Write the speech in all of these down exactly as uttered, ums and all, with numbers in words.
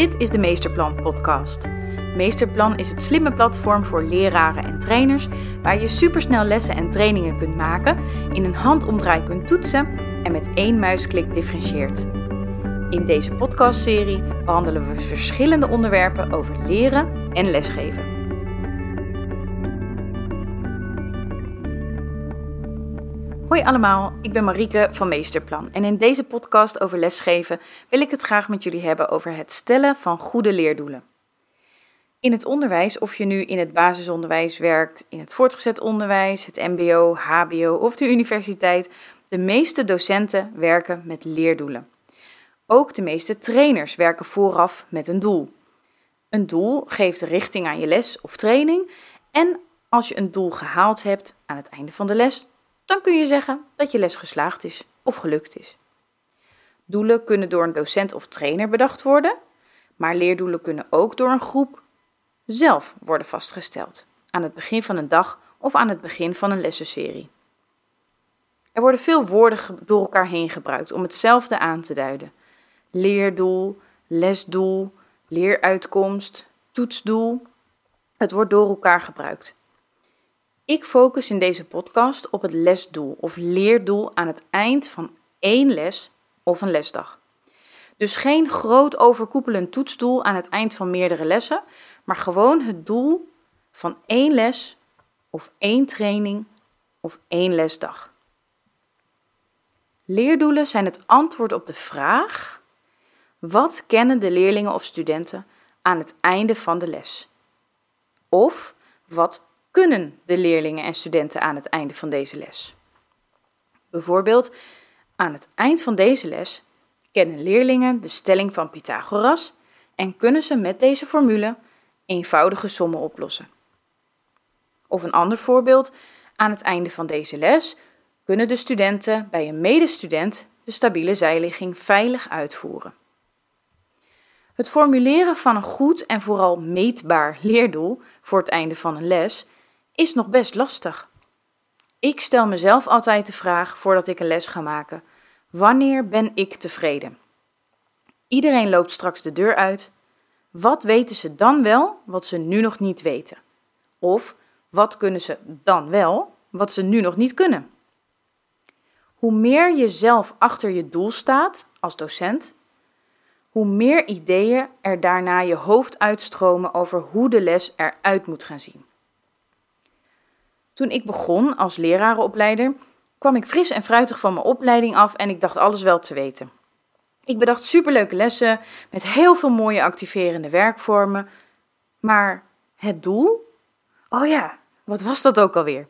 Dit is de Meesterplan podcast. Meesterplan is het slimme platform voor leraren en trainers waar je supersnel lessen en trainingen kunt maken, in een handomdraai kunt toetsen en met één muisklik differentieert. In deze podcastserie behandelen we verschillende onderwerpen over leren en lesgeven. Hoi allemaal, ik ben Marieke van Meesterplan en in deze podcast over lesgeven wil ik het graag met jullie hebben over het stellen van goede leerdoelen. In het onderwijs, of je nu in het basisonderwijs werkt, in het voortgezet onderwijs, het mbo, hbo of de universiteit, de meeste docenten werken met leerdoelen. Ook de meeste trainers werken vooraf met een doel. Een doel geeft richting aan je les of training en als je een doel gehaald hebt aan het einde van de les, dan kun je zeggen dat je les geslaagd is of gelukt is. Doelen kunnen door een docent of trainer bedacht worden, maar leerdoelen kunnen ook door een groep zelf worden vastgesteld, aan het begin van een dag of aan het begin van een lessenserie. Er worden veel woorden door elkaar heen gebruikt om hetzelfde aan te duiden. Leerdoel, lesdoel, leeruitkomst, toetsdoel. Het wordt door elkaar gebruikt. Ik focus in deze podcast op het lesdoel of leerdoel aan het eind van één les of een lesdag. Dus geen groot overkoepelend toetsdoel aan het eind van meerdere lessen, maar gewoon het doel van één les of één training of één lesdag. Leerdoelen zijn het antwoord op de vraag: wat kennen de leerlingen of studenten aan het einde van de les? Of wat kunnen de leerlingen en studenten aan het einde van deze les? Bijvoorbeeld, aan het eind van deze les kennen leerlingen de stelling van Pythagoras en kunnen ze met deze formule eenvoudige sommen oplossen. Of een ander voorbeeld, aan het einde van deze les kunnen de studenten bij een medestudent de stabiele zijligging veilig uitvoeren. Het formuleren van een goed en vooral meetbaar leerdoel voor het einde van een les is nog best lastig. Ik stel mezelf altijd de vraag voordat ik een les ga maken: wanneer ben ik tevreden? Iedereen loopt straks de deur uit. Wat weten ze dan wel wat ze nu nog niet weten? Of wat kunnen ze dan wel wat ze nu nog niet kunnen? Hoe meer je zelf achter je doel staat als docent, hoe meer ideeën er daarna je hoofd uitstromen over hoe de les eruit moet gaan zien. Toen ik begon als lerarenopleider, kwam ik fris en fruitig van mijn opleiding af en ik dacht alles wel te weten. Ik bedacht superleuke lessen met heel veel mooie activerende werkvormen, maar het doel? Oh ja, wat was dat ook alweer?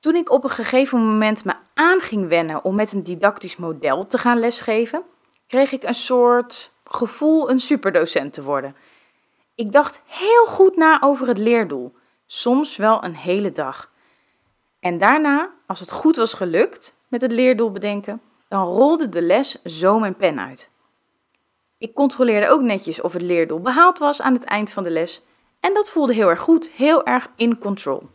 Toen ik op een gegeven moment me aan ging wennen om met een didactisch model te gaan lesgeven, kreeg ik een soort gevoel een superdocent te worden. Ik dacht heel goed na over het leerdoel, soms wel een hele dag. En daarna, als het goed was gelukt met het leerdoel bedenken, dan rolde de les zo mijn pen uit. Ik controleerde ook netjes of het leerdoel behaald was aan het eind van de les en dat voelde heel erg goed, heel erg in control.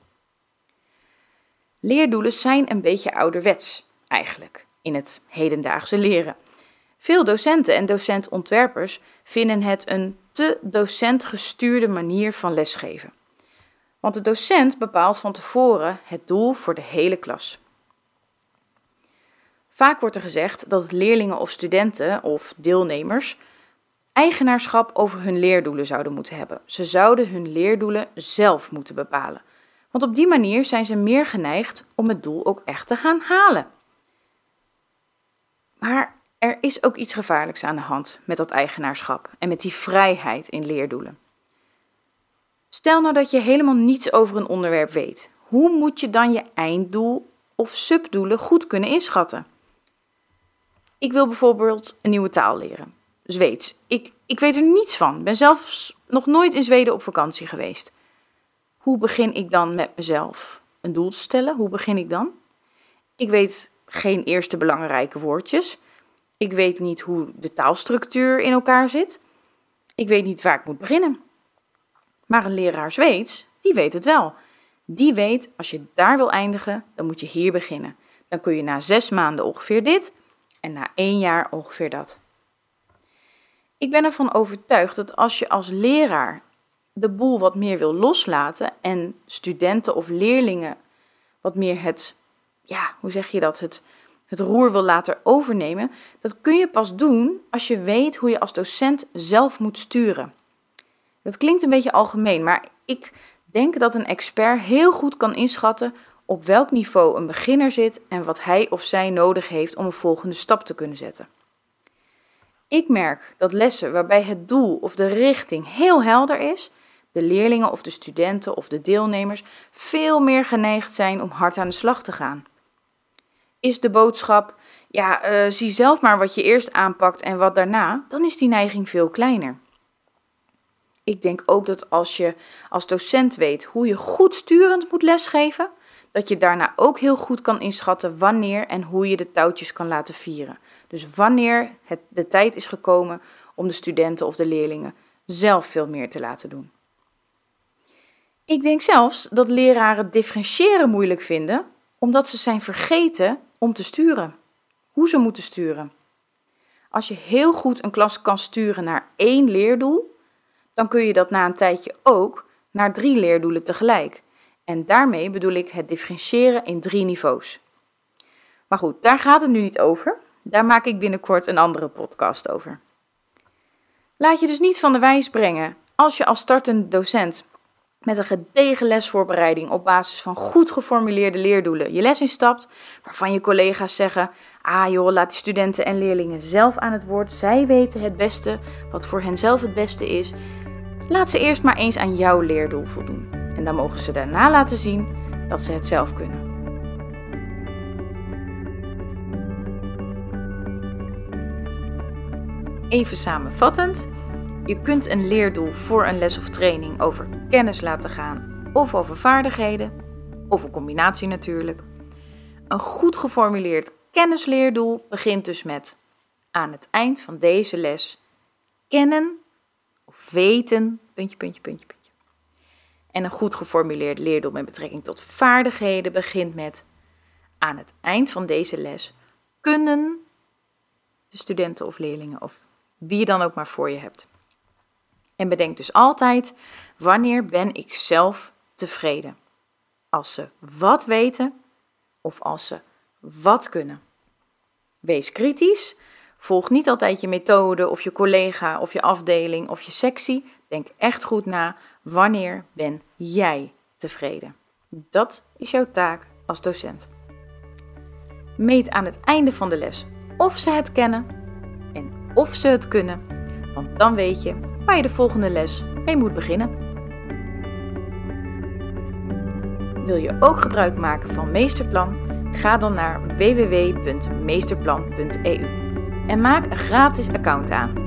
Leerdoelen zijn een beetje ouderwets eigenlijk in het hedendaagse leren. Veel docenten en docentontwerpers vinden het een te docent gestuurde manier van lesgeven. Want de docent bepaalt van tevoren het doel voor de hele klas. Vaak wordt er gezegd dat leerlingen of studenten of deelnemers eigenaarschap over hun leerdoelen zouden moeten hebben. Ze zouden hun leerdoelen zelf moeten bepalen. Want op die manier zijn ze meer geneigd om het doel ook echt te gaan halen. Maar er is ook iets gevaarlijks aan de hand met dat eigenaarschap en met die vrijheid in leerdoelen. Stel nou dat je helemaal niets over een onderwerp weet. Hoe moet je dan je einddoel of subdoelen goed kunnen inschatten? Ik wil bijvoorbeeld een nieuwe taal leren, Zweeds. Ik, ik weet er niets van, ben zelfs nog nooit in Zweden op vakantie geweest. Hoe begin ik dan met mezelf een doel te stellen? Hoe begin ik dan? Ik weet geen eerste belangrijke woordjes. Ik weet niet hoe de taalstructuur in elkaar zit. Ik weet niet waar ik moet beginnen. Maar een leraar Zweeds, die weet het wel. Die weet, als je daar wil eindigen, dan moet je hier beginnen. Dan kun je na zes maanden ongeveer dit en na één jaar ongeveer dat. Ik ben ervan overtuigd dat als je als leraar de boel wat meer wil loslaten en studenten of leerlingen wat meer het, ja, hoe zeg je dat, het, het roer wil laten overnemen, dat kun je pas doen als je weet hoe je als docent zelf moet sturen. Dat klinkt een beetje algemeen, maar ik denk dat een expert heel goed kan inschatten op welk niveau een beginner zit en wat hij of zij nodig heeft om een volgende stap te kunnen zetten. Ik merk dat lessen waarbij het doel of de richting heel helder is, de leerlingen of de studenten of de deelnemers veel meer geneigd zijn om hard aan de slag te gaan. Is de boodschap, ja, uh, zie zelf maar wat je eerst aanpakt en wat daarna, dan is die neiging veel kleiner. Ik denk ook dat als je als docent weet hoe je goed sturend moet lesgeven, dat je daarna ook heel goed kan inschatten wanneer en hoe je de touwtjes kan laten vieren. Dus wanneer het de tijd is gekomen om de studenten of de leerlingen zelf veel meer te laten doen. Ik denk zelfs dat leraren differentiëren moeilijk vinden, omdat ze zijn vergeten om te sturen. Hoe ze moeten sturen. Als je heel goed een klas kan sturen naar één leerdoel, dan kun je dat na een tijdje ook naar drie leerdoelen tegelijk. En daarmee bedoel ik het differentiëren in drie niveaus. Maar goed, daar gaat het nu niet over. Daar maak ik binnenkort een andere podcast over. Laat je dus niet van de wijs brengen als je als startende docent met een gedegen lesvoorbereiding op basis van goed geformuleerde leerdoelen je les instapt, waarvan je collega's zeggen, ah joh, laat die studenten en leerlingen zelf aan het woord. Zij weten het beste, wat voor hen zelf het beste is. Laat ze eerst maar eens aan jouw leerdoel voldoen. En dan mogen ze daarna laten zien dat ze het zelf kunnen. Even samenvattend, je kunt een leerdoel voor een les of training over kennis laten gaan of over vaardigheden, of een combinatie natuurlijk. Een goed geformuleerd kennisleerdoel begint dus met aan het eind van deze les kennen of weten, puntje, puntje, puntje, puntje. En een goed geformuleerd leerdoel met betrekking tot vaardigheden begint met aan het eind van deze les kunnen de studenten of leerlingen of wie je dan ook maar voor je hebt. En bedenk dus altijd, wanneer ben ik zelf tevreden? Als ze wat weten of als ze wat kunnen. Wees kritisch, volg niet altijd je methode of je collega of je afdeling of je sectie. Denk echt goed na, wanneer ben jij tevreden? Dat is jouw taak als docent. Meet aan het einde van de les of ze het kennen en of ze het kunnen, want dan weet je waar je de volgende les mee moet beginnen. Wil je ook gebruik maken van Meesterplan? Ga dan naar w w w punt meesterplan punt e u en maak een gratis account aan.